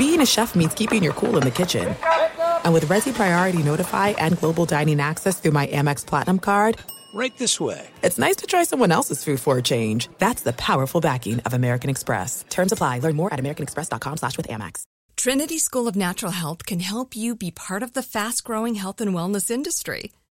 being a chef means keeping your cool in the kitchen. And with Resi Priority Notify and Global Dining Access through my Amex Platinum card... Right this way. It's nice to try someone else's food for a change. That's the powerful backing of American Express. Terms apply. Learn more at americanexpress.com/withAmex. Trinity School of Natural Health can help you be part of the fast-growing health and wellness industry.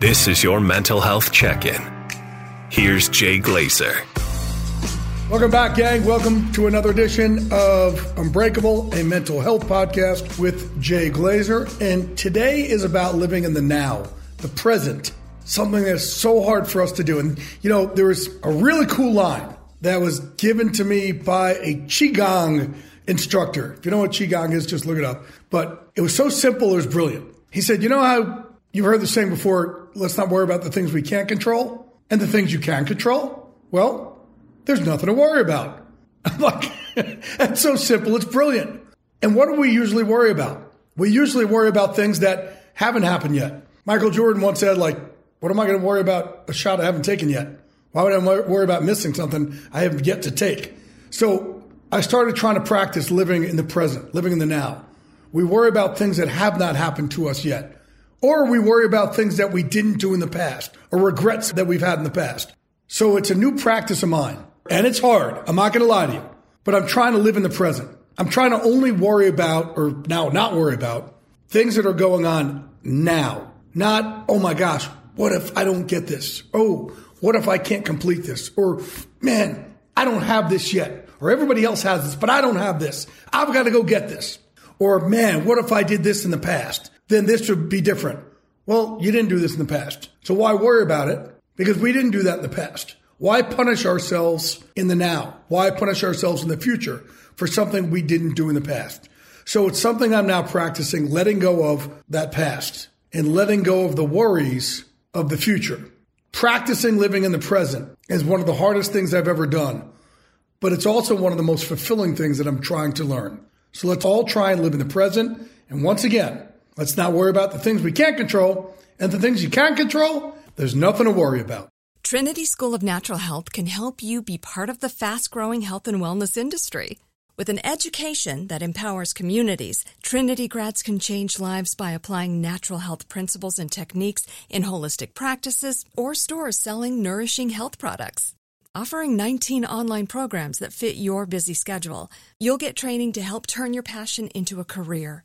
This is your mental health check-in. Here's Jay Glazer. Welcome back, gang. Welcome to another edition of Unbreakable, a mental health podcast with Jay Glazer. And today is about living in the now, the present, something that's so hard for us to do. And, you know, there was a really cool line that was given to me by a Qigong instructor. If you know what Qigong is, just look it up. But it was so simple, it was brilliant. He said, you know how you've heard the saying before, let's not worry about the things we can't control and the things you can control? Well, there's nothing to worry about. I'm like, that's so simple. It's brilliant. And what do we usually worry about? We usually worry about things that haven't happened yet. Michael Jordan once said, like, what am I going to worry about a shot I haven't taken yet? Why would I worry about missing something I haven't yet to take? So I started trying to practice living in the present, living in the now. We worry about things that have not happened to us yet. Or we worry about things that we didn't do in the past or regrets that we've had in the past. So it's a new practice of mine. And it's hard. I'm not going to lie to you. But I'm trying to live in the present. I'm trying to only worry about, or now not worry about, things that are going on now. Not, oh my gosh, what if I don't get this? Oh, what if I can't complete this? Or, man, I don't have this yet. Or everybody else has this, but I don't have this. I've got to go get this. Or, man, what if I did this in the past? Then this would be different. Well, you didn't do this in the past. So why worry about it? Because we didn't do that in the past. Why punish ourselves in the now? Why punish ourselves in the future for something we didn't do in the past? So it's something I'm now practicing, letting go of that past and letting go of the worries of the future. Practicing living in the present is one of the hardest things I've ever done, but it's also one of the most fulfilling things that I'm trying to learn. So let's all try and live in the present. And once again, let's not worry about the things we can't control, and the things you can control, there's nothing to worry about. Trinity School of Natural Health can help you be part of the fast-growing health and wellness industry. With an education that empowers communities, Trinity grads can change lives by applying natural health principles and techniques in holistic practices or stores selling nourishing health products. Offering 19 online programs that fit your busy schedule, you'll get training to help turn your passion into a career.